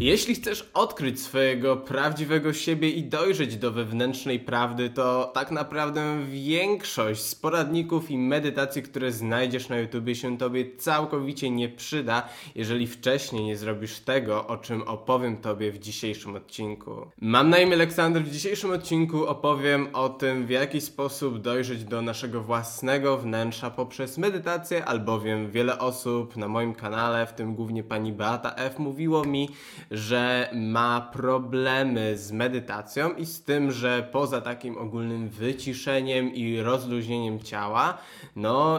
Jeśli chcesz odkryć swojego prawdziwego siebie i dojrzeć do wewnętrznej prawdy, to tak naprawdę większość z poradników i medytacji, które znajdziesz na YouTubie, się Tobie całkowicie nie przyda, jeżeli wcześniej nie zrobisz tego, o czym opowiem Tobie w dzisiejszym odcinku. Mam na imię Aleksander. W dzisiejszym odcinku opowiem o tym, w jaki sposób dojrzeć do naszego własnego wnętrza poprzez medytację, albowiem wiele osób na moim kanale, w tym głównie pani Beata F., mówiło mi, że ma problemy z medytacją i z tym, że poza takim ogólnym wyciszeniem i rozluźnieniem ciała,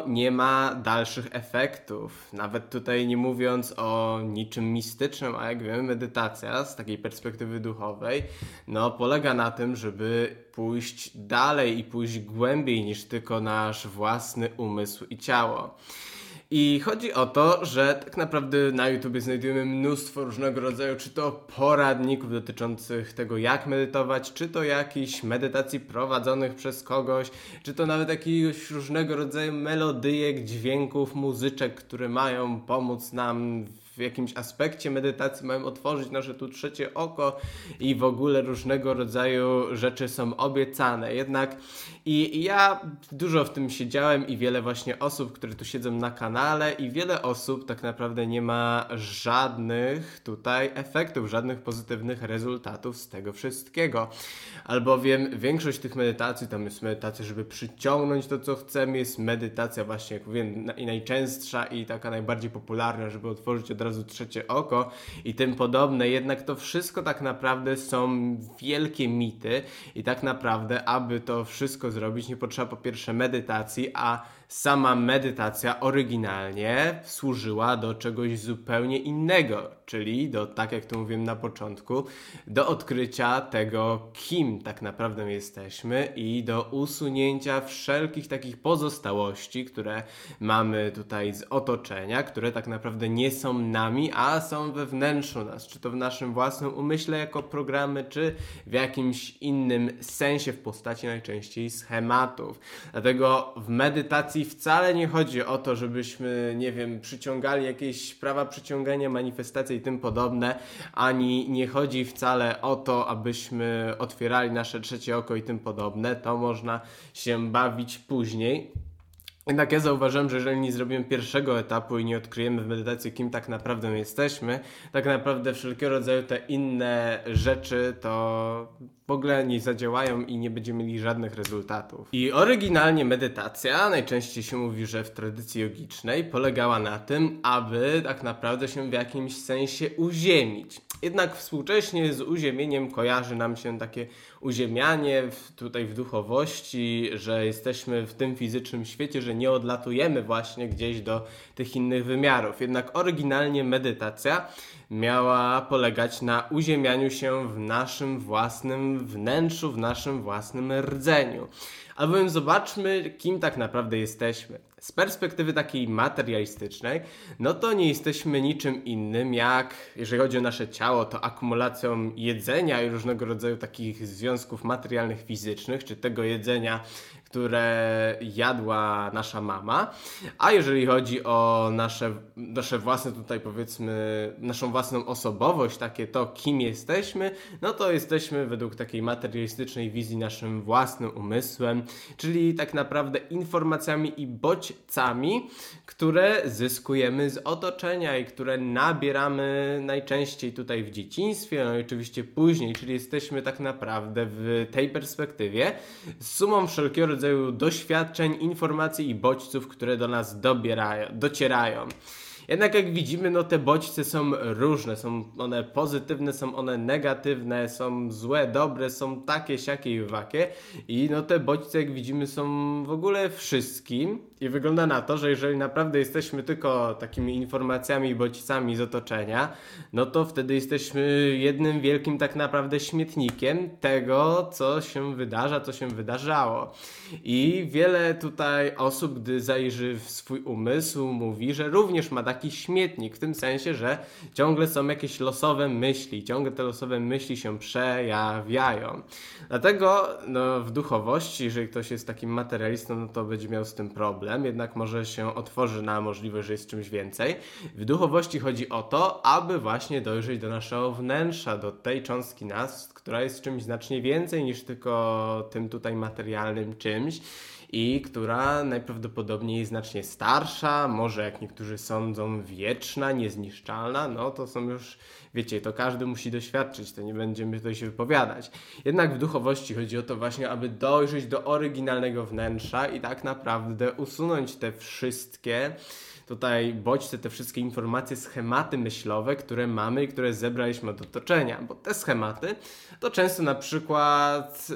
nie ma dalszych efektów. Nawet tutaj nie mówiąc o niczym mistycznym, a jak wiemy, medytacja z takiej perspektywy duchowej, polega na tym, żeby pójść dalej i pójść głębiej niż tylko nasz własny umysł i ciało. I chodzi o to, że tak naprawdę na YouTubie znajdujemy mnóstwo różnego rodzaju, czy to poradników dotyczących tego, jak medytować, czy to jakichś medytacji prowadzonych przez kogoś, czy to nawet jakiegoś różnego rodzaju melodyjek, dźwięków, muzyczek, które mają pomóc nam w jakimś aspekcie medytacji, mają otworzyć nasze tu trzecie oko i w ogóle różnego rodzaju rzeczy są obiecane. Jednak i ja dużo w tym siedziałem i wiele właśnie osób, które tu siedzą na kanale i wiele osób tak naprawdę nie ma żadnych tutaj efektów, żadnych pozytywnych rezultatów z tego wszystkiego. Albowiem większość tych medytacji, tam jest medytacja, żeby przyciągnąć to, co chcemy, jest medytacja właśnie, jak mówiłem, najczęstsza i taka najbardziej popularna, żeby otworzyć od razu trzecie oko i tym podobne. Jednak to wszystko tak naprawdę są wielkie mity i tak naprawdę, aby to wszystko zrobić, nie potrzeba po pierwsze medytacji, a sama medytacja oryginalnie służyła do czegoś zupełnie innego, czyli do, tak jak to mówiłem na początku, do odkrycia tego, kim tak naprawdę jesteśmy i do usunięcia wszelkich takich pozostałości, które mamy tutaj z otoczenia, które tak naprawdę nie są nami, a są we wnętrzu nas, czy to w naszym własnym umyśle jako programy, czy w jakimś innym sensie w postaci najczęściej schematów. Dlatego w medytacji wcale nie chodzi o to, żebyśmy, przyciągali jakieś prawa przyciągania, manifestacje i tym podobne, ani nie chodzi wcale o to, abyśmy otwierali nasze trzecie oko i tym podobne. To można się bawić później. Jednak ja zauważyłem, że jeżeli nie zrobimy pierwszego etapu i nie odkryjemy w medytacji, kim tak naprawdę jesteśmy, tak naprawdę wszelkiego rodzaju te inne rzeczy to w ogóle nie zadziałają i nie będziemy mieli żadnych rezultatów. I oryginalnie medytacja, najczęściej się mówi, że w tradycji jogicznej, polegała na tym, aby tak naprawdę się w jakimś sensie uziemić. Jednak współcześnie z uziemieniem kojarzy nam się takie uziemianie tutaj w duchowości, że jesteśmy w tym fizycznym świecie, że nie odlatujemy właśnie gdzieś do tych innych wymiarów. Jednak oryginalnie medytacja miała polegać na uziemianiu się w naszym własnym wnętrzu, w naszym własnym rdzeniu. Albowiem zobaczmy, kim tak naprawdę jesteśmy. Z perspektywy takiej materialistycznej, to nie jesteśmy niczym innym jak, jeżeli chodzi o nasze ciało, to akumulacją jedzenia i różnego rodzaju takich związków materialnych, fizycznych, czy tego jedzenia, które jadła nasza mama, a jeżeli chodzi o nasze własne tutaj powiedzmy, naszą własną osobowość, takie to, kim jesteśmy, to jesteśmy według takiej materialistycznej wizji naszym własnym umysłem, czyli tak naprawdę informacjami i bodźcami, które zyskujemy z otoczenia i które nabieramy najczęściej tutaj w dzieciństwie, i oczywiście później, czyli jesteśmy tak naprawdę w tej perspektywie sumą wszelkiego rodzaju doświadczeń, informacji i bodźców, które do nas docierają. Jednak jak widzimy, te bodźce są różne, są one pozytywne, są one negatywne, są złe, dobre, są takie, siakie i wakie i te bodźce, jak widzimy, są w ogóle wszystkim i wygląda na to, że jeżeli naprawdę jesteśmy tylko takimi informacjami i bodźcami z otoczenia, to wtedy jesteśmy jednym wielkim tak naprawdę śmietnikiem tego, co się wydarza, co się wydarzało. I wiele tutaj osób, gdy zajrzy w swój umysł, mówi, że również ma takie taki śmietnik, w tym sensie, że ciągle są jakieś losowe myśli, ciągle te losowe myśli się przejawiają. Dlatego w duchowości, jeżeli ktoś jest takim materialistą, no to będzie miał z tym problem, jednak może się otworzy na możliwość, że jest czymś więcej. W duchowości chodzi o to, aby właśnie dojrzeć do naszego wnętrza, do tej cząstki nas, która jest czymś znacznie więcej niż tylko tym tutaj materialnym czymś i która najprawdopodobniej jest znacznie starsza, może jak niektórzy sądzą wieczna, niezniszczalna, no to są już, wiecie, to każdy musi doświadczyć, to nie będziemy tutaj się wypowiadać. Jednak w duchowości chodzi o to właśnie, aby dojrzeć do oryginalnego wnętrza i tak naprawdę usunąć te wszystkie tutaj bodźce, te wszystkie informacje, schematy myślowe, które mamy i które zebraliśmy od otoczenia, bo te schematy to często na przykład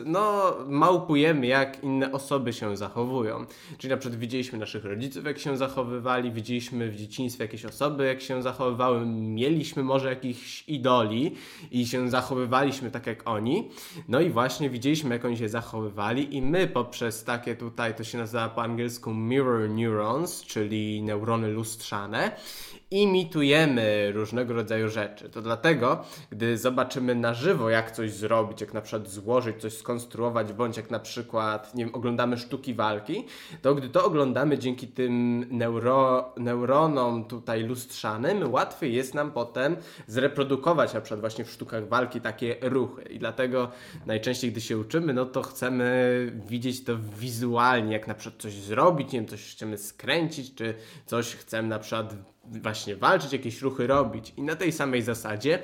małpujemy, jak inne osoby się zachowują. Czyli na przykład widzieliśmy naszych rodziców, jak się zachowywali, widzieliśmy w dzieciństwie jakieś osoby, jak się zachowywały, mieliśmy może jakichś idoli i się zachowywaliśmy tak jak oni. No i właśnie widzieliśmy, jak oni się zachowywali i my poprzez takie tutaj, to się nazywa po angielsku mirror neurons, czyli neurony lustrzane, imitujemy różnego rodzaju rzeczy. To dlatego, gdy zobaczymy na żywo, jak coś zrobić, jak na przykład złożyć, coś skonstruować, bądź jak na przykład, nie wiem, oglądamy sztuki walki, to gdy to oglądamy dzięki tym neuronom tutaj lustrzanym, łatwiej jest nam potem zreprodukować na przykład właśnie w sztukach walki takie ruchy. I dlatego najczęściej, gdy się uczymy, no to chcemy widzieć to wizualnie, jak na przykład coś zrobić, nie wiem, coś chcemy skręcić, czy coś chcemy na przykład właśnie walczyć, jakieś ruchy robić. I na tej samej zasadzie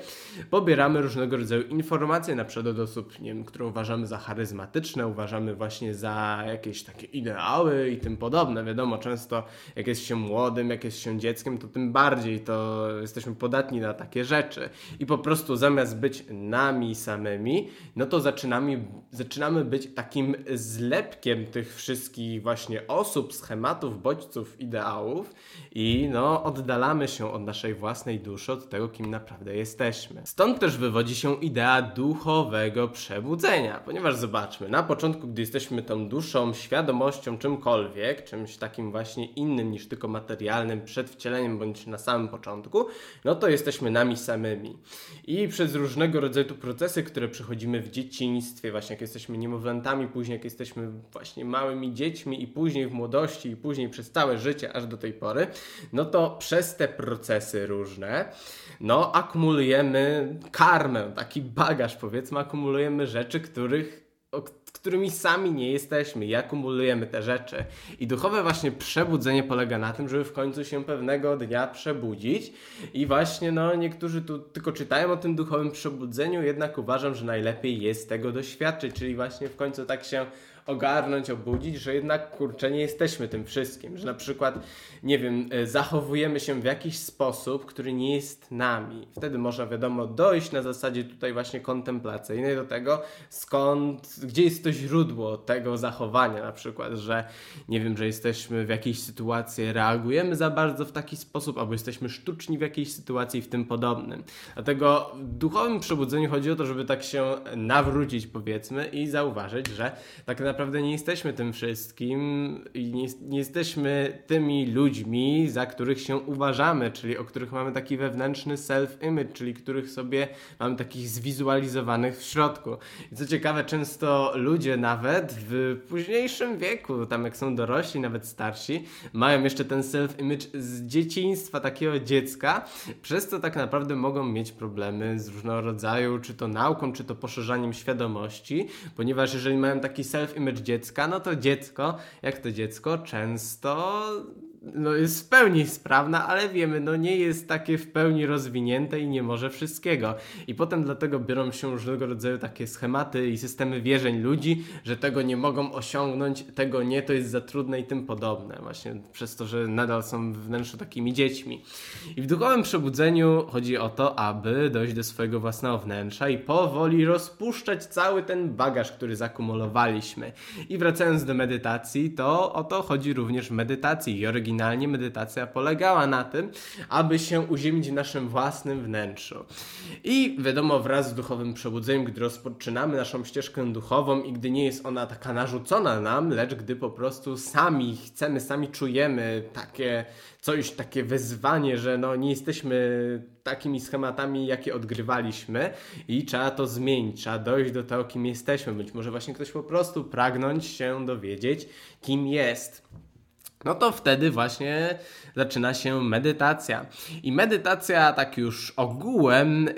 pobieramy różnego rodzaju informacje, na przykład od osób, nie wiem, które uważamy za charyzmatyczne, uważamy właśnie za jakieś takie ideały i tym podobne. Wiadomo, często jak jest się młodym, jak jest się dzieckiem, to tym bardziej to jesteśmy podatni na takie rzeczy. I po prostu zamiast być nami samymi, no to zaczynamy być takim zlepkiem tych wszystkich właśnie osób, schematów, bodźców, ideałów i oddalamy się od naszej własnej duszy, od tego, kim naprawdę jesteśmy. Stąd też wywodzi się idea duchowego przebudzenia, ponieważ zobaczmy, na początku, gdy jesteśmy tą duszą, świadomością, czymkolwiek, czymś takim właśnie innym niż tylko materialnym, przed wcieleniem bądź na samym początku, no to jesteśmy nami samymi. I przez różnego rodzaju procesy, które przechodzimy w dzieciństwie, właśnie jak jesteśmy niemowlętami, później jak jesteśmy właśnie małymi dziećmi i później w młodości i później przez całe życie, aż do tej pory, no to przez te procesy różne, akumulujemy karmę, taki bagaż, powiedzmy, akumulujemy rzeczy, którymi sami nie jesteśmy i akumulujemy te rzeczy. I duchowe właśnie przebudzenie polega na tym, żeby w końcu się pewnego dnia przebudzić i właśnie niektórzy tu tylko czytają o tym duchowym przebudzeniu, jednak uważam, że najlepiej jest tego doświadczyć, czyli właśnie w końcu tak się ogarnąć, obudzić, że jednak, kurczę, nie jesteśmy tym wszystkim, że na przykład, nie wiem, zachowujemy się w jakiś sposób, który nie jest nami. Wtedy można, wiadomo, dojść na zasadzie tutaj właśnie kontemplacyjnej do tego, gdzie jest to źródło tego zachowania, na przykład, że, nie wiem, że jesteśmy w jakiejś sytuacji, reagujemy za bardzo w taki sposób, albo jesteśmy sztuczni w jakiejś sytuacji i w tym podobnym. Dlatego w duchowym przebudzeniu chodzi o to, żeby tak się nawrócić, powiedzmy, i zauważyć, że tak naprawdę nie jesteśmy tym wszystkim i nie jesteśmy tymi ludźmi, za których się uważamy, czyli o których mamy taki wewnętrzny self-image, czyli których sobie mamy takich zwizualizowanych w środku. I co ciekawe, często ludzie nawet w późniejszym wieku, tam jak są dorośli, nawet starsi, mają jeszcze ten self-image z dzieciństwa, takiego dziecka, przez co tak naprawdę mogą mieć problemy z różnego rodzaju, czy to nauką, czy to poszerzaniem świadomości, ponieważ jeżeli mają taki self-image dziecka, no to dziecko, jak to dziecko, często jest w pełni sprawna, ale wiemy, nie jest takie w pełni rozwinięte i nie może wszystkiego. I potem dlatego biorą się różnego rodzaju takie schematy i systemy wierzeń ludzi, że tego nie mogą osiągnąć, tego nie, to jest za trudne i tym podobne. Właśnie przez to, że nadal są w wnętrzu takimi dziećmi. I w duchowym przebudzeniu chodzi o to, aby dojść do swojego własnego wnętrza i powoli rozpuszczać cały ten bagaż, który zakumulowaliśmy. I wracając do medytacji, to o to chodzi również w medytacji i finalnie medytacja polegała na tym, aby się uziemić w naszym własnym wnętrzu. I wiadomo, wraz z duchowym przebudzeniem, gdy rozpoczynamy naszą ścieżkę duchową i gdy nie jest ona taka narzucona nam, lecz gdy po prostu sami chcemy, sami czujemy takie wezwanie, że nie jesteśmy takimi schematami, jakie odgrywaliśmy i trzeba to zmienić, trzeba dojść do tego, kim jesteśmy. Być może właśnie ktoś po prostu pragnąć się dowiedzieć, kim jest. No to wtedy właśnie zaczyna się medytacja. I medytacja tak już ogółem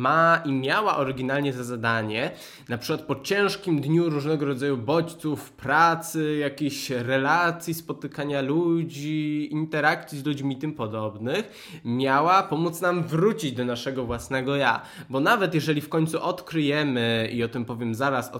ma i miała oryginalnie za zadanie, na przykład po ciężkim dniu różnego rodzaju bodźców, pracy, jakichś relacji, spotykania ludzi, interakcji z ludźmi tym podobnych, miała pomóc nam wrócić do naszego własnego ja. Bo nawet jeżeli w końcu odkryjemy, i o tym powiem zaraz,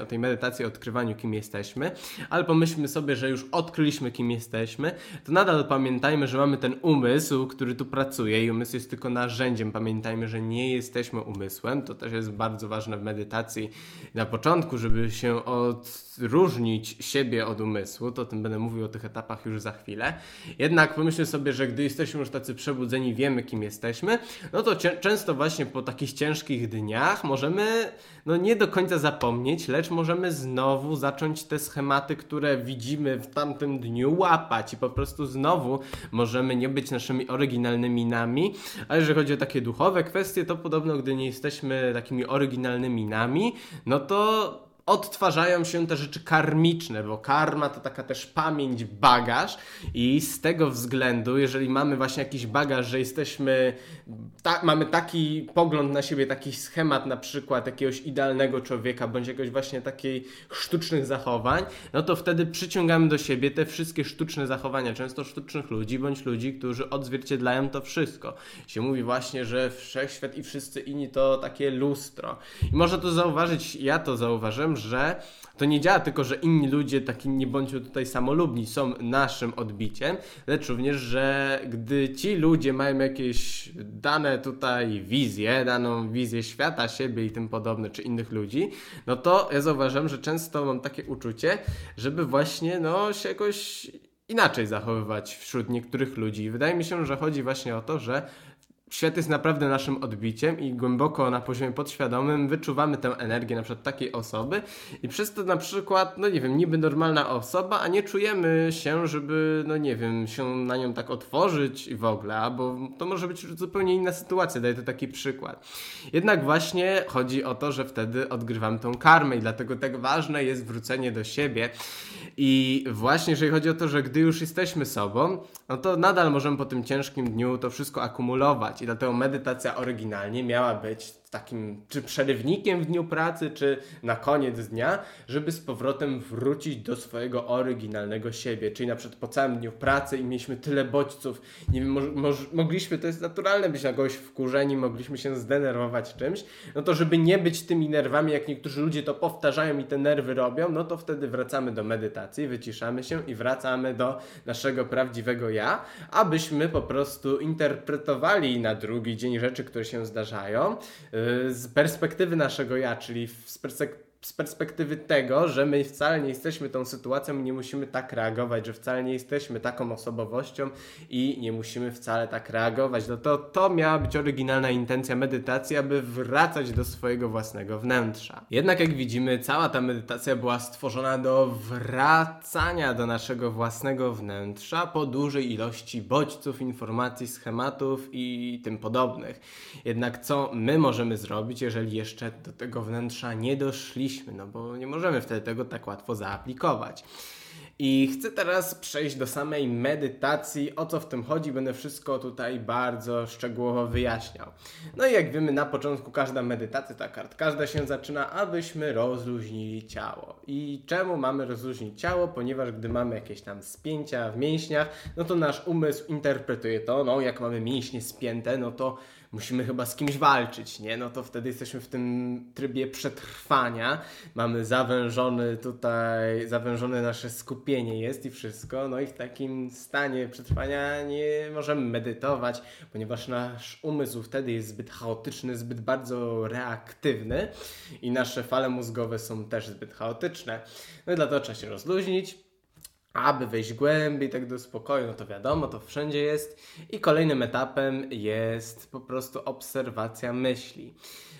o tej medytacji, o odkrywaniu, kim jesteśmy, ale pomyślmy sobie, że już odkryliśmy, kim jesteśmy, to nadal pamiętajmy, że mamy ten umysł, który tu pracuje i umysł jest tylko narzędziem. Pamiętajmy, że nie jesteśmy umysłem. To też jest bardzo ważne w medytacji na początku, żeby się odróżnić siebie od umysłu. To o tym będę mówił, o tych etapach już za chwilę. Jednak pomyślmy sobie, że gdy jesteśmy już tacy przebudzeni, wiemy, kim jesteśmy, no to często właśnie po takich ciężkich dniach możemy nie do końca zapomnieć, lecz możemy znowu zacząć te schematy, które widzimy w tamtym dniu, łapać i po prostu znowu możemy nie być naszymi oryginalnymi nami, a jeżeli chodzi o takie duchowe kwestie, to podobno gdy nie jesteśmy takimi oryginalnymi nami, no to odtwarzają się te rzeczy karmiczne, bo karma to taka też pamięć, bagaż i z tego względu, jeżeli mamy właśnie jakiś bagaż, że jesteśmy, mamy taki pogląd na siebie, taki schemat na przykład jakiegoś idealnego człowieka, bądź jakiegoś właśnie takich sztucznych zachowań, no to wtedy przyciągamy do siebie te wszystkie sztuczne zachowania, często sztucznych ludzi, bądź ludzi, którzy odzwierciedlają to wszystko. Się mówi właśnie, że wszechświat i wszyscy inni to takie lustro. I można to zauważyć, ja to zauważyłem, że to nie działa tylko, że inni ludzie, taki nie bądźmy tutaj samolubni, są naszym odbiciem, lecz również, że gdy ci ludzie mają jakieś dane tutaj wizje, daną wizję świata, siebie i tym podobne, czy innych ludzi, no to ja zauważam, że często mam takie uczucie, żeby właśnie się jakoś inaczej zachowywać wśród niektórych ludzi. I wydaje mi się, że chodzi właśnie o to, że świat jest naprawdę naszym odbiciem i głęboko na poziomie podświadomym wyczuwamy tę energię na przykład takiej osoby i przez to na przykład, niby normalna osoba, a nie czujemy się, żeby, się na nią tak otworzyć i w ogóle, bo to może być zupełnie inna sytuacja, daję to taki przykład. Jednak właśnie chodzi o to, że wtedy odgrywam tą karmę i dlatego tak ważne jest wrócenie do siebie i właśnie jeżeli chodzi o to, że gdy już jesteśmy sobą, no to nadal możemy po tym ciężkim dniu to wszystko akumulować. I dlatego medytacja oryginalnie miała być takim czy przerywnikiem w dniu pracy, czy na koniec dnia, żeby z powrotem wrócić do swojego oryginalnego siebie. Czyli na przykład po całym dniu pracy i mieliśmy tyle bodźców, mogliśmy, to jest naturalne, być na kogoś wkurzeni, mogliśmy się zdenerwować czymś, no to żeby nie być tymi nerwami, jak niektórzy ludzie to powtarzają i te nerwy robią, no to wtedy wracamy do medytacji, wyciszamy się i wracamy do naszego prawdziwego ja, abyśmy po prostu interpretowali na drugi dzień rzeczy, które się zdarzają, z perspektywy naszego ja, czyli z perspektywy tego, że my wcale nie jesteśmy tą sytuacją i nie musimy tak reagować, że wcale nie jesteśmy taką osobowością i nie musimy wcale tak reagować. No to miała być oryginalna intencja medytacji, aby wracać do swojego własnego wnętrza. Jednak jak widzimy, cała ta medytacja była stworzona do wracania do naszego własnego wnętrza po dużej ilości bodźców, informacji, schematów i tym podobnych. Jednak co my możemy zrobić, jeżeli jeszcze do tego wnętrza nie doszliśmy? Bo nie możemy wtedy tego tak łatwo zaaplikować. I chcę teraz przejść do samej medytacji, o co w tym chodzi, będę wszystko tutaj bardzo szczegółowo wyjaśniał. I jak wiemy, na początku każda medytacja, każda się zaczyna, abyśmy rozluźnili ciało. I czemu mamy rozluźnić ciało? Ponieważ gdy mamy jakieś tam spięcia w mięśniach, no to nasz umysł interpretuje to, jak mamy mięśnie spięte, no to musimy chyba z kimś walczyć, no to wtedy jesteśmy w tym trybie przetrwania, mamy zawężone nasze skupienie jest i wszystko, i w takim stanie przetrwania nie możemy medytować, ponieważ nasz umysł wtedy jest zbyt chaotyczny, zbyt bardzo reaktywny i nasze fale mózgowe są też zbyt chaotyczne, i dlatego trzeba się rozluźnić. aby wejść głębiej, tak do spokoju, no to wiadomo, to wszędzie jest. I kolejnym etapem jest po prostu obserwacja myśli.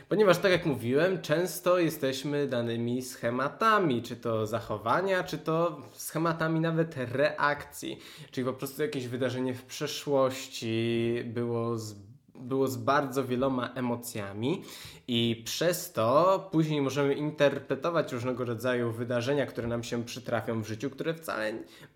Ponieważ tak jak mówiłem, często jesteśmy danymi schematami, czy to zachowania, czy to schematami nawet reakcji. Czyli po prostu jakieś wydarzenie w przeszłości było z bardzo wieloma emocjami i przez to później możemy interpretować różnego rodzaju wydarzenia, które nam się przytrafią w życiu, które wcale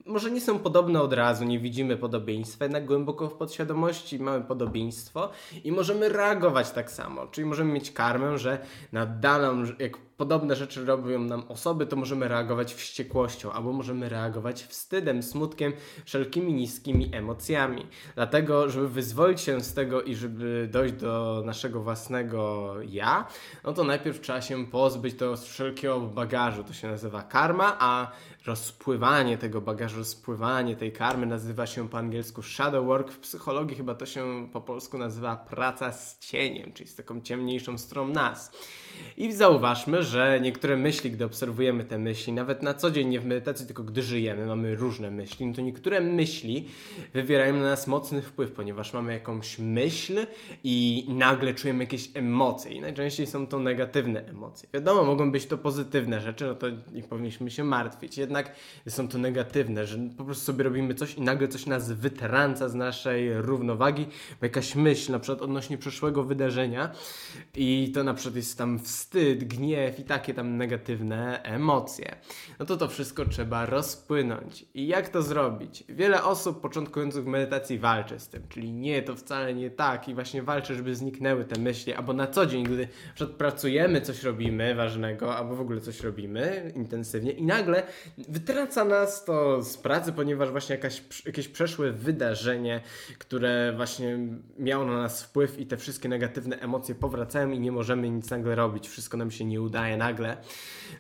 może nie są podobne od razu, nie widzimy podobieństwa, jednak głęboko w podświadomości mamy podobieństwo i możemy reagować tak samo, czyli możemy mieć karmę, że na daną, jak podobne rzeczy robią nam osoby, to możemy reagować wściekłością, albo możemy reagować wstydem, smutkiem, wszelkimi niskimi emocjami. Dlatego, żeby wyzwolić się z tego i żeby dojść do naszego własnego ja, no to najpierw trzeba się pozbyć tego wszelkiego bagażu. To się nazywa karma, a rozpływanie tego bagażu, rozpływanie tej karmy nazywa się po angielsku shadow work. W psychologii chyba to się po polsku nazywa praca z cieniem, czyli z taką ciemniejszą stroną nas. I zauważmy, że niektóre myśli, gdy obserwujemy te myśli, nawet na co dzień, nie w medytacji, tylko gdy żyjemy, mamy różne myśli, no to niektóre myśli wywierają na nas mocny wpływ, ponieważ mamy jakąś myśl i nagle czujemy jakieś emocje i najczęściej są to negatywne emocje. Wiadomo, mogą być to pozytywne rzeczy, no to nie powinniśmy się martwić, jednak są to negatywne, że po prostu sobie robimy coś i nagle coś nas wytrąca z naszej równowagi, bo jakaś myśl na przykład odnośnie przeszłego wydarzenia i to na przykład jest tam wstyd, gniew i takie tam negatywne emocje. No to wszystko trzeba rozpłynąć. I jak to zrobić? Wiele osób początkujących w medytacji walczy z tym, czyli nie, to wcale nie tak i właśnie walczy, żeby zniknęły te myśli, albo na co dzień, gdy pracujemy, coś robimy ważnego, albo w ogóle coś robimy intensywnie i nagle wytraca nas to z pracy, ponieważ właśnie jakieś przeszłe wydarzenie, które właśnie miało na nas wpływ i te wszystkie negatywne emocje powracają i nie możemy nic nagle robić, wszystko nam się nie udaje nagle,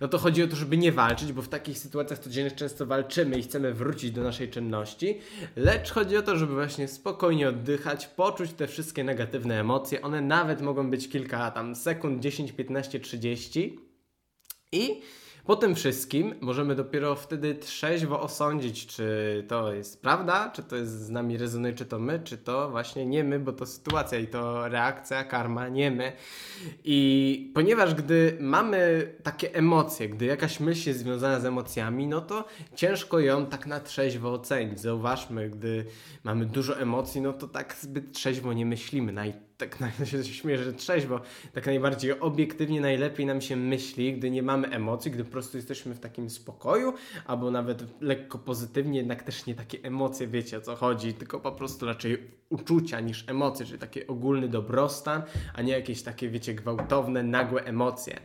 no to chodzi o to, żeby nie walczyć, bo w takich sytuacjach codziennych często walczymy i chcemy wrócić do naszej czynności, lecz chodzi o to, żeby właśnie spokojnie oddychać, poczuć te wszystkie negatywne emocje, one nawet mogą być kilka tam sekund, 10, 15, 30 i po tym wszystkim możemy dopiero wtedy trzeźwo osądzić, czy to jest prawda, czy to jest z nami rezonuje, czy to my, czy to właśnie nie my, bo to sytuacja i to reakcja, karma, nie my. I ponieważ gdy mamy takie emocje, gdy jakaś myśl jest związana z emocjami, no to ciężko ją tak na trzeźwo ocenić. Zauważmy, gdy mamy dużo emocji, no to tak zbyt trzeźwo nie myślimy. Tak się śmieję, że trzeźwo, tak najbardziej obiektywnie najlepiej nam się myśli, gdy nie mamy emocji, gdy po prostu jesteśmy w takim spokoju, albo nawet lekko pozytywnie, jednak też nie takie emocje, wiecie o co chodzi, tylko po prostu raczej uczucia niż emocje, czyli taki ogólny dobrostan, a nie jakieś takie, wiecie, gwałtowne, nagłe emocje.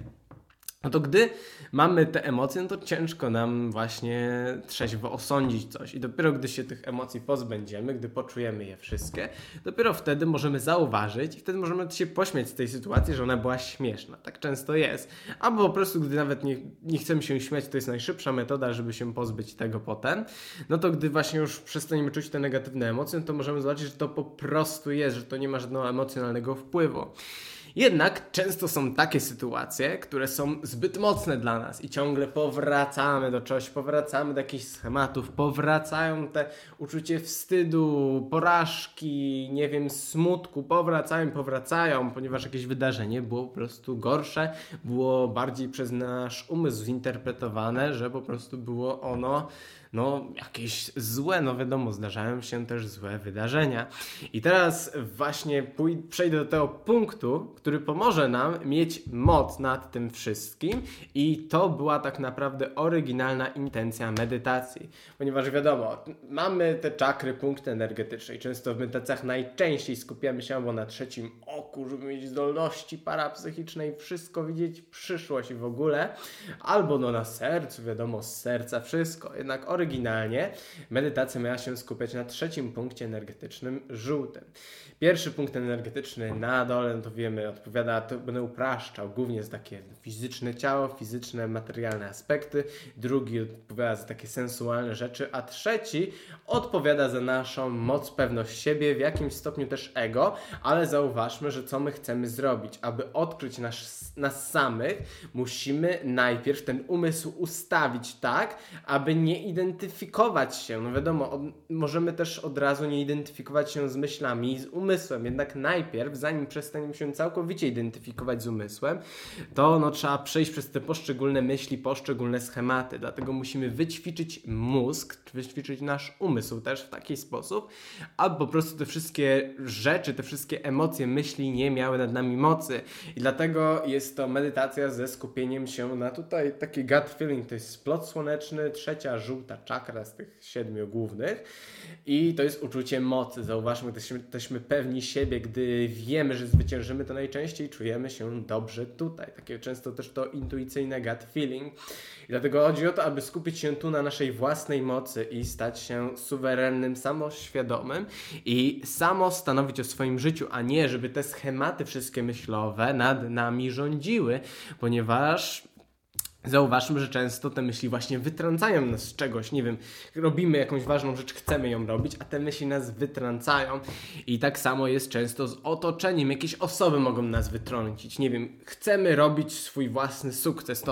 No to gdy mamy te emocje, no to ciężko nam właśnie trzeźwo osądzić coś i dopiero gdy się tych emocji pozbędziemy, gdy poczujemy je wszystkie, dopiero wtedy możemy zauważyć i wtedy możemy się pośmiać z tej sytuacji, że ona była śmieszna. Tak często jest. Albo po prostu, gdy nawet nie chcemy się śmiać, to jest najszybsza metoda, żeby się pozbyć tego potem, no to gdy właśnie już przestaniemy czuć te negatywne emocje, no to możemy zobaczyć, że to po prostu jest, że to nie ma żadnego emocjonalnego wpływu. Jednak często są takie sytuacje, które są zbyt mocne dla nas i ciągle powracamy do czegoś, powracamy do jakichś schematów, powracają te uczucie wstydu, porażki, nie wiem, smutku, powracają, ponieważ jakieś wydarzenie było po prostu gorsze, było bardziej przez nasz umysł zinterpretowane, że po prostu było ono jakieś złe, wiadomo, zdarzają się też złe wydarzenia. I teraz właśnie przejdę do tego punktu, który pomoże nam mieć moc nad tym wszystkim i to była tak naprawdę oryginalna intencja medytacji, ponieważ wiadomo, mamy te czakry, punkty energetyczne i często w medytacjach najczęściej skupiamy się albo na trzecim oku, żeby mieć zdolności parapsychiczne i wszystko widzieć, przyszłość i w ogóle, albo na sercu, wiadomo, z serca wszystko, jednak oryginalnie medytacja miała się skupiać na trzecim punkcie energetycznym, żółtym. Pierwszy punkt energetyczny na dole, to wiemy, odpowiada, to będę upraszczał, głównie za takie fizyczne ciało, fizyczne, materialne aspekty. Drugi odpowiada za takie sensualne rzeczy, a trzeci odpowiada za naszą moc, pewność siebie, w jakimś stopniu też ego, ale zauważmy, że co my chcemy zrobić. Aby odkryć nas samych, musimy najpierw ten umysł ustawić tak, aby nie identyfikować identyfikować się. No wiadomo, możemy też od razu nie identyfikować się z myślami i z umysłem. Jednak najpierw, zanim przestaniemy się całkowicie identyfikować z umysłem, to trzeba przejść przez te poszczególne myśli, poszczególne schematy. Dlatego musimy wyćwiczyć mózg, wyćwiczyć nasz umysł też w taki sposób, aby po prostu te wszystkie rzeczy, te wszystkie emocje, myśli nie miały nad nami mocy. I dlatego jest to medytacja ze skupieniem się na tutaj taki gut feeling, to jest splot słoneczny, trzecia żółta czakra z tych 7 głównych i to jest uczucie mocy. Zauważmy, gdy jesteśmy pewni siebie, gdy wiemy, że zwyciężymy, to najczęściej czujemy się dobrze tutaj. Takie często też to intuicyjne gut feeling. I dlatego chodzi o to, aby skupić się tu na naszej własnej mocy i stać się suwerennym, samoświadomym i samo stanowić o swoim życiu, a nie, żeby te schematy wszystkie myślowe nad nami rządziły, ponieważ zauważmy, że często te myśli właśnie wytrącają nas z czegoś, nie wiem, robimy jakąś ważną rzecz, chcemy ją robić, a te myśli nas wytrącają i tak samo jest często z otoczeniem, jakieś osoby mogą nas wytrącić, nie wiem, chcemy robić swój własny sukces,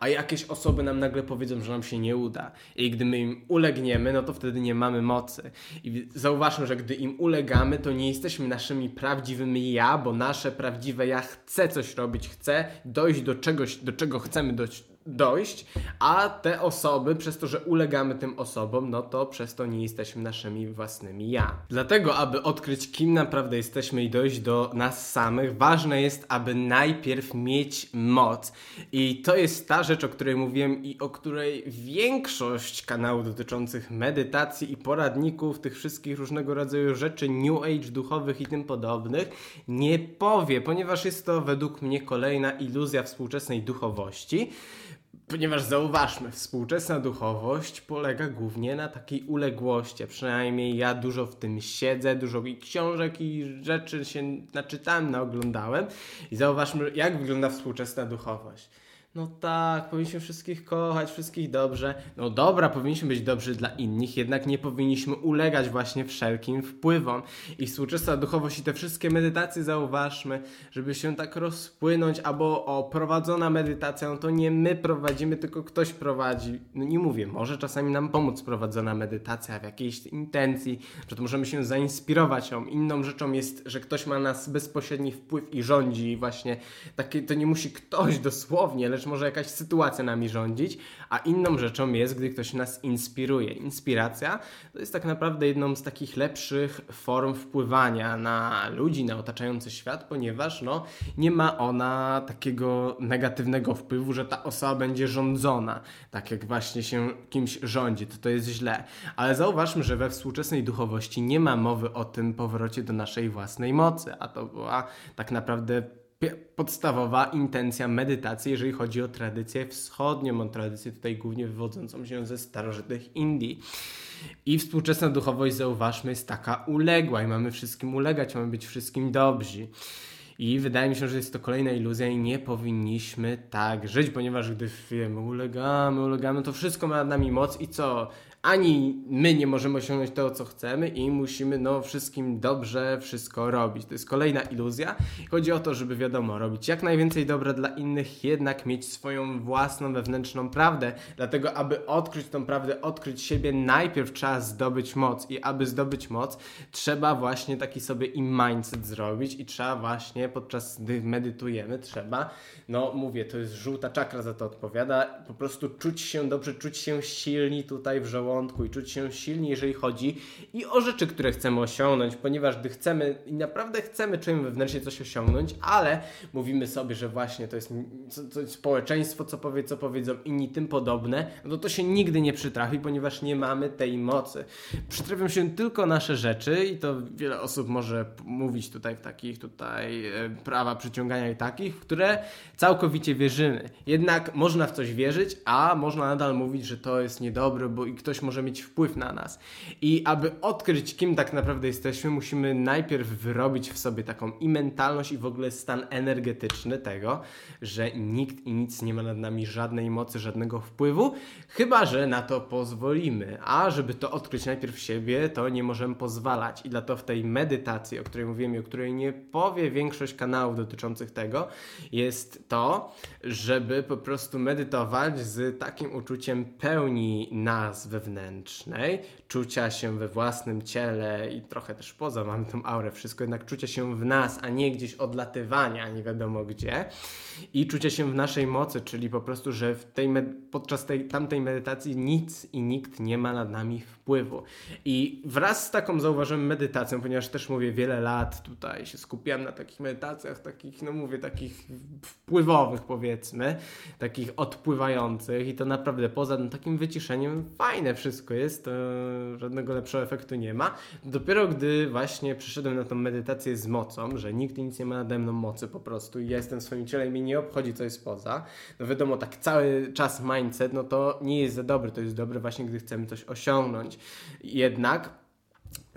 a jakieś osoby nam nagle powiedzą, że nam się nie uda i gdy my im ulegniemy, to wtedy nie mamy mocy i zauważmy, że gdy im ulegamy, to nie jesteśmy naszymi prawdziwymi ja, bo nasze prawdziwe ja chce coś robić, chce dojść do czegoś, do czego chcemy dojść, a te osoby, przez to, że ulegamy tym osobom, to przez to nie jesteśmy naszymi własnymi ja. Dlatego, aby odkryć, kim naprawdę jesteśmy i dojść do nas samych, ważne jest, aby najpierw mieć moc. I to jest ta rzecz, o której mówiłem i o której większość kanałów dotyczących medytacji i poradników, tych wszystkich różnego rodzaju rzeczy New Age, duchowych i tym podobnych, nie powie, ponieważ jest to według mnie kolejna iluzja współczesnej duchowości. Ponieważ zauważmy, współczesna duchowość polega głównie na takiej uległości, a przynajmniej ja dużo w tym siedzę, dużo i książek i rzeczy się naczytałem, naoglądałem i zauważmy, jak wygląda współczesna duchowość. Tak, powinniśmy wszystkich kochać, wszystkich dobrze. Dobra, powinniśmy być dobrzy dla innych, jednak nie powinniśmy ulegać właśnie wszelkim wpływom. I współczesna duchowość i te wszystkie medytacje, zauważmy, żeby się tak rozpłynąć, albo prowadzona medytacja, to nie my prowadzimy, tylko ktoś prowadzi. Nie mówię, może czasami nam pomóc prowadzona medytacja w jakiejś intencji, że to możemy się zainspirować ją. Inną rzeczą jest, że ktoś ma nas bezpośredni wpływ i rządzi i właśnie takie, to nie musi ktoś dosłownie, lecz może jakaś sytuacja nami rządzić, a inną rzeczą jest, gdy ktoś nas inspiruje. Inspiracja to jest tak naprawdę jedną z takich lepszych form wpływania na ludzi, na otaczający świat, ponieważ nie ma ona takiego negatywnego wpływu, że ta osoba będzie rządzona, tak jak właśnie się kimś rządzi, to jest źle. Ale zauważmy, że we współczesnej duchowości nie ma mowy o tym powrocie do naszej własnej mocy, a to była tak naprawdę podstawowa intencja medytacji, jeżeli chodzi o tradycję wschodnią, o tradycję tutaj głównie wywodzącą się ze starożytnych Indii. I współczesna duchowość, zauważmy, jest taka uległa i mamy wszystkim ulegać, mamy być wszystkim dobrzy. I wydaje mi się, że jest to kolejna iluzja i nie powinniśmy tak żyć, ponieważ gdy wiemy, ulegamy, to wszystko ma nad nami moc i co? Ani my nie możemy osiągnąć tego, co chcemy i musimy wszystkim dobrze wszystko robić. To jest kolejna iluzja. Chodzi o to, żeby robić jak najwięcej dobra dla innych, jednak mieć swoją własną wewnętrzną prawdę. Dlatego, aby odkryć tą prawdę, odkryć siebie, najpierw trzeba zdobyć moc. I aby zdobyć moc, trzeba właśnie taki sobie mindset zrobić i trzeba właśnie podczas gdy medytujemy, trzeba, to jest żółta czakra za to odpowiada, po prostu czuć się dobrze, czuć się silni tutaj w żołądku i czuć się silni, jeżeli chodzi i o rzeczy, które chcemy osiągnąć, ponieważ gdy chcemy i naprawdę chcemy, czujemy wewnętrznie coś osiągnąć, ale mówimy sobie, że właśnie to jest społeczeństwo, co powiedzą inni, tym podobne, to się nigdy nie przytrafi, ponieważ nie mamy tej mocy. Przytrafią się tylko nasze rzeczy i to wiele osób może mówić tutaj w takich prawa przyciągania i takich, w które całkowicie wierzymy. Jednak można w coś wierzyć, a można nadal mówić, że to jest niedobre, bo i ktoś może mieć wpływ na nas. I aby odkryć, kim tak naprawdę jesteśmy, musimy najpierw wyrobić w sobie taką i mentalność, i w ogóle stan energetyczny tego, że nikt i nic nie ma nad nami żadnej mocy, żadnego wpływu, chyba że na to pozwolimy. A żeby to odkryć najpierw siebie, to nie możemy pozwalać. I dlatego w tej medytacji, o której mówiłem i o której nie powie większość kanałów dotyczących tego, jest to, żeby po prostu medytować z takim uczuciem pełni nas wewnętrznej, czucia się we własnym ciele i trochę też poza, mamy tą aurę, wszystko jednak czucia się w nas, a nie gdzieś odlatywania, nie wiadomo gdzie, i czucia się w naszej mocy, czyli po prostu, że w tej podczas tamtej medytacji nic i nikt nie ma nad nami wpływu. I wraz z taką zauważyłem medytacją, ponieważ też mówię, wiele lat tutaj się skupiam na takich medytacjach, takich wpływowych, powiedzmy, takich odpływających, i to naprawdę poza takim wyciszeniem fajne wszystko jest, to żadnego lepszego efektu nie ma. Dopiero gdy właśnie przyszedłem na tą medytację z mocą, że nikt nic nie ma nade mną mocy po prostu i ja jestem w swoim ciele i mnie nie obchodzi, co jest poza, no wiadomo, tak cały czas mindset, no to nie jest za dobry, to jest dobre właśnie, gdy chcemy coś osiągnąć. Jednak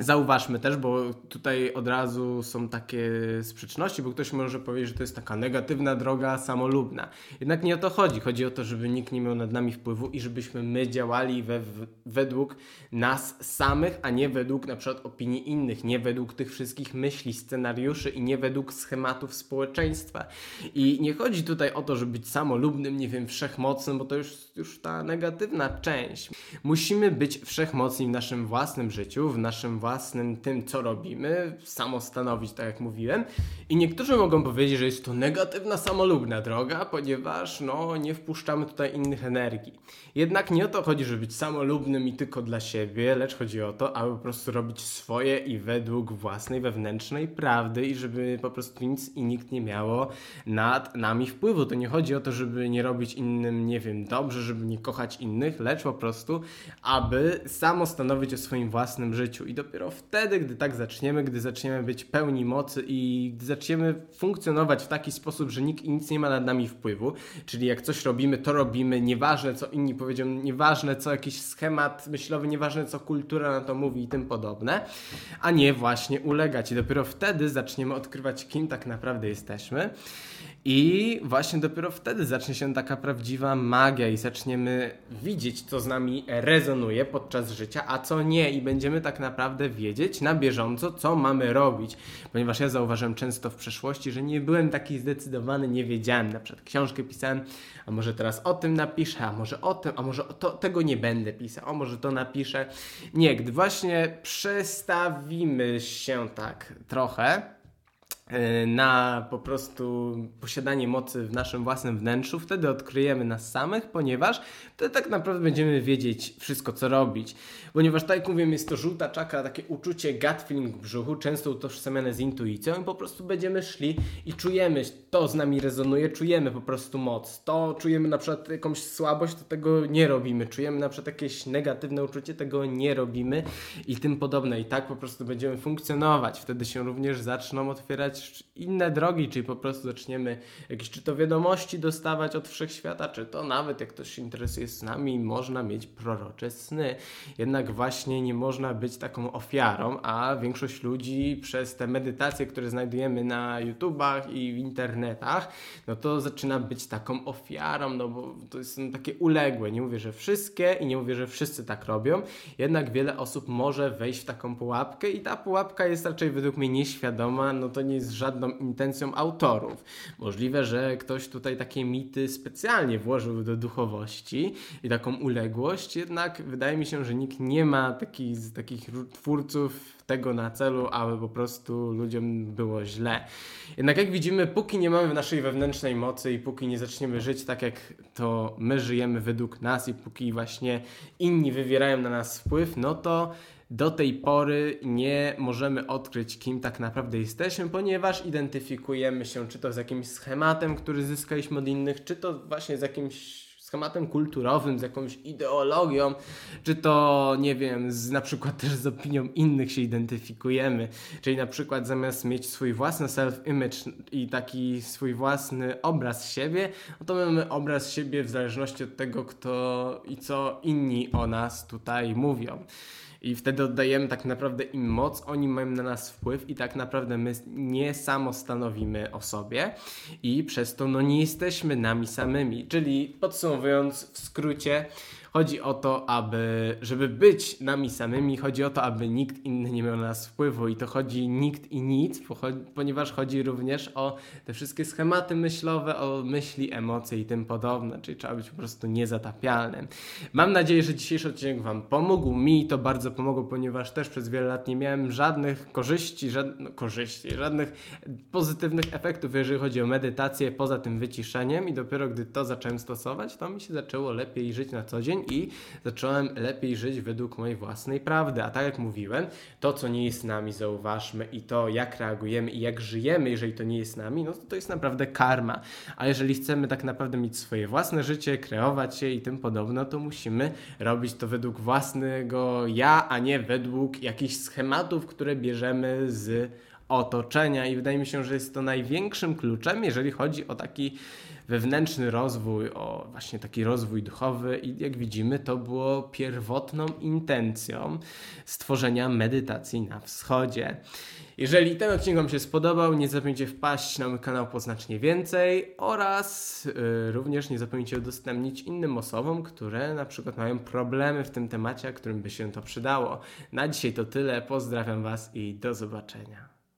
zauważmy też, bo tutaj od razu są takie sprzeczności, bo ktoś może powiedzieć, że to jest taka negatywna droga samolubna. Jednak nie o to chodzi. Chodzi o to, żeby nikt nie miał nad nami wpływu i żebyśmy my działali według nas samych, a nie według na przykład opinii innych, nie według tych wszystkich myśli, scenariuszy i nie według schematów społeczeństwa. I nie chodzi tutaj o to, żeby być samolubnym, nie wiem, wszechmocnym, bo to już ta negatywna część. Musimy być wszechmocni w naszym własnym życiu, w naszym własnym tym, co robimy, samostanowić, tak jak mówiłem. I niektórzy mogą powiedzieć, że jest to negatywna, samolubna droga, ponieważ nie wpuszczamy tutaj innych energii. Jednak nie o to chodzi, żeby być samolubnym i tylko dla siebie, lecz chodzi o to, aby po prostu robić swoje i według własnej wewnętrznej prawdy i żeby po prostu nic i nikt nie miało nad nami wpływu. To nie chodzi o to, żeby nie robić innym, nie wiem, dobrze, żeby nie kochać innych, lecz po prostu, aby samostanowić o swoim własnym życiu. I dopiero wtedy, gdy tak zaczniemy, gdy zaczniemy być pełni mocy i gdy zaczniemy funkcjonować w taki sposób, że nikt i nic nie ma nad nami wpływu, czyli jak coś robimy, to robimy, nieważne co inni powiedzą, nieważne co jakiś schemat myślowy, nieważne co kultura na to mówi i tym podobne, a nie właśnie ulegać. I dopiero wtedy zaczniemy odkrywać, kim tak naprawdę jesteśmy. I właśnie dopiero wtedy zacznie się taka prawdziwa magia i zaczniemy widzieć, co z nami rezonuje podczas życia, a co nie, i będziemy tak naprawdę wiedzieć na bieżąco, co mamy robić, ponieważ ja zauważyłem często w przeszłości, że nie byłem taki zdecydowany, nie wiedziałem, na przykład książkę pisałem, a może teraz o tym napiszę, a może o tym, a może tego nie będę pisał, a może to napiszę. Nie, gdy właśnie przestawimy się tak trochę na po prostu posiadanie mocy w naszym własnym wnętrzu, wtedy odkryjemy nas samych, ponieważ wtedy tak naprawdę będziemy wiedzieć wszystko, co robić. Ponieważ tak jak mówiłem, jest to żółta czakra, takie uczucie gut feeling w brzuchu, często utożsamiane z intuicją, i po prostu będziemy szli i czujemy, to z nami rezonuje, czujemy po prostu moc, to czujemy na przykład jakąś słabość, to tego nie robimy, czujemy na przykład jakieś negatywne uczucie, tego nie robimy i tym podobne. I tak po prostu będziemy funkcjonować, wtedy się również zaczną otwierać inne drogi, czyli po prostu zaczniemy jakieś, czy to wiadomości dostawać od wszechświata, czy to nawet, jak ktoś się interesuje z nami, można mieć prorocze sny. Jednak właśnie nie można być taką ofiarą, a większość ludzi przez te medytacje, które znajdujemy na YouTubach i w internetach, no to zaczyna być taką ofiarą, no bo to są takie uległe. Nie mówię, że wszystkie i nie mówię, że wszyscy tak robią, jednak wiele osób może wejść w taką pułapkę i ta pułapka jest raczej według mnie nieświadoma, no to nie jest z żadną intencją autorów. Możliwe, że ktoś tutaj takie mity specjalnie włożył do duchowości i taką uległość, jednak wydaje mi się, że nikt nie ma takich twórców tego na celu, aby po prostu ludziom było źle. Jednak jak widzimy, póki nie mamy naszej wewnętrznej mocy i póki nie zaczniemy żyć tak, jak to my żyjemy według nas i póki właśnie inni wywierają na nas wpływ, no to do tej pory nie możemy odkryć, kim tak naprawdę jesteśmy, ponieważ identyfikujemy się czy to z jakimś schematem, który zyskaliśmy od innych, czy to właśnie z jakimś schematem kulturowym, z jakąś ideologią, czy to, nie wiem, na przykład też z opinią innych się identyfikujemy, czyli na przykład zamiast mieć swój własny self-image i taki swój własny obraz siebie, no to mamy obraz siebie w zależności od tego, kto i co inni o nas tutaj mówią. I wtedy oddajemy tak naprawdę im moc, oni mają na nas wpływ i tak naprawdę my nie samo stanowimy o sobie i przez to nie jesteśmy nami samymi. Czyli podsumowując, w skrócie, chodzi o to, żeby być nami samymi, chodzi o to, aby nikt inny nie miał na nas wpływu i to chodzi nikt i nic, ponieważ chodzi również o te wszystkie schematy myślowe, o myśli, emocje i tym podobne, czyli trzeba być po prostu niezatapialnym. Mam nadzieję, że dzisiejszy odcinek Wam pomógł, mi to bardzo pomogło, ponieważ też przez wiele lat nie miałem żadnych korzyści, żadnych pozytywnych efektów, jeżeli chodzi o medytację, poza tym wyciszeniem i dopiero gdy to zacząłem stosować, to mi się zaczęło lepiej żyć na co dzień i zacząłem lepiej żyć według mojej własnej prawdy, a tak jak mówiłem, to co nie jest nami zauważmy i to jak reagujemy i jak żyjemy, jeżeli to nie jest nami, no to jest naprawdę karma, a jeżeli chcemy tak naprawdę mieć swoje własne życie, kreować je i tym podobno, to musimy robić to według własnego ja, a nie według jakichś schematów, które bierzemy z otoczenia i wydaje mi się, że jest to największym kluczem, jeżeli chodzi o taki wewnętrzny rozwój, o właśnie taki rozwój duchowy i jak widzimy to było pierwotną intencją stworzenia medytacji na wschodzie. Jeżeli ten odcinek Wam się spodobał, nie zapomnijcie wpaść na mój kanał po znacznie więcej oraz również nie zapomnijcie udostępnić innym osobom, które na przykład mają problemy w tym temacie, a którym by się to przydało. Na dzisiaj to tyle, pozdrawiam Was i do zobaczenia.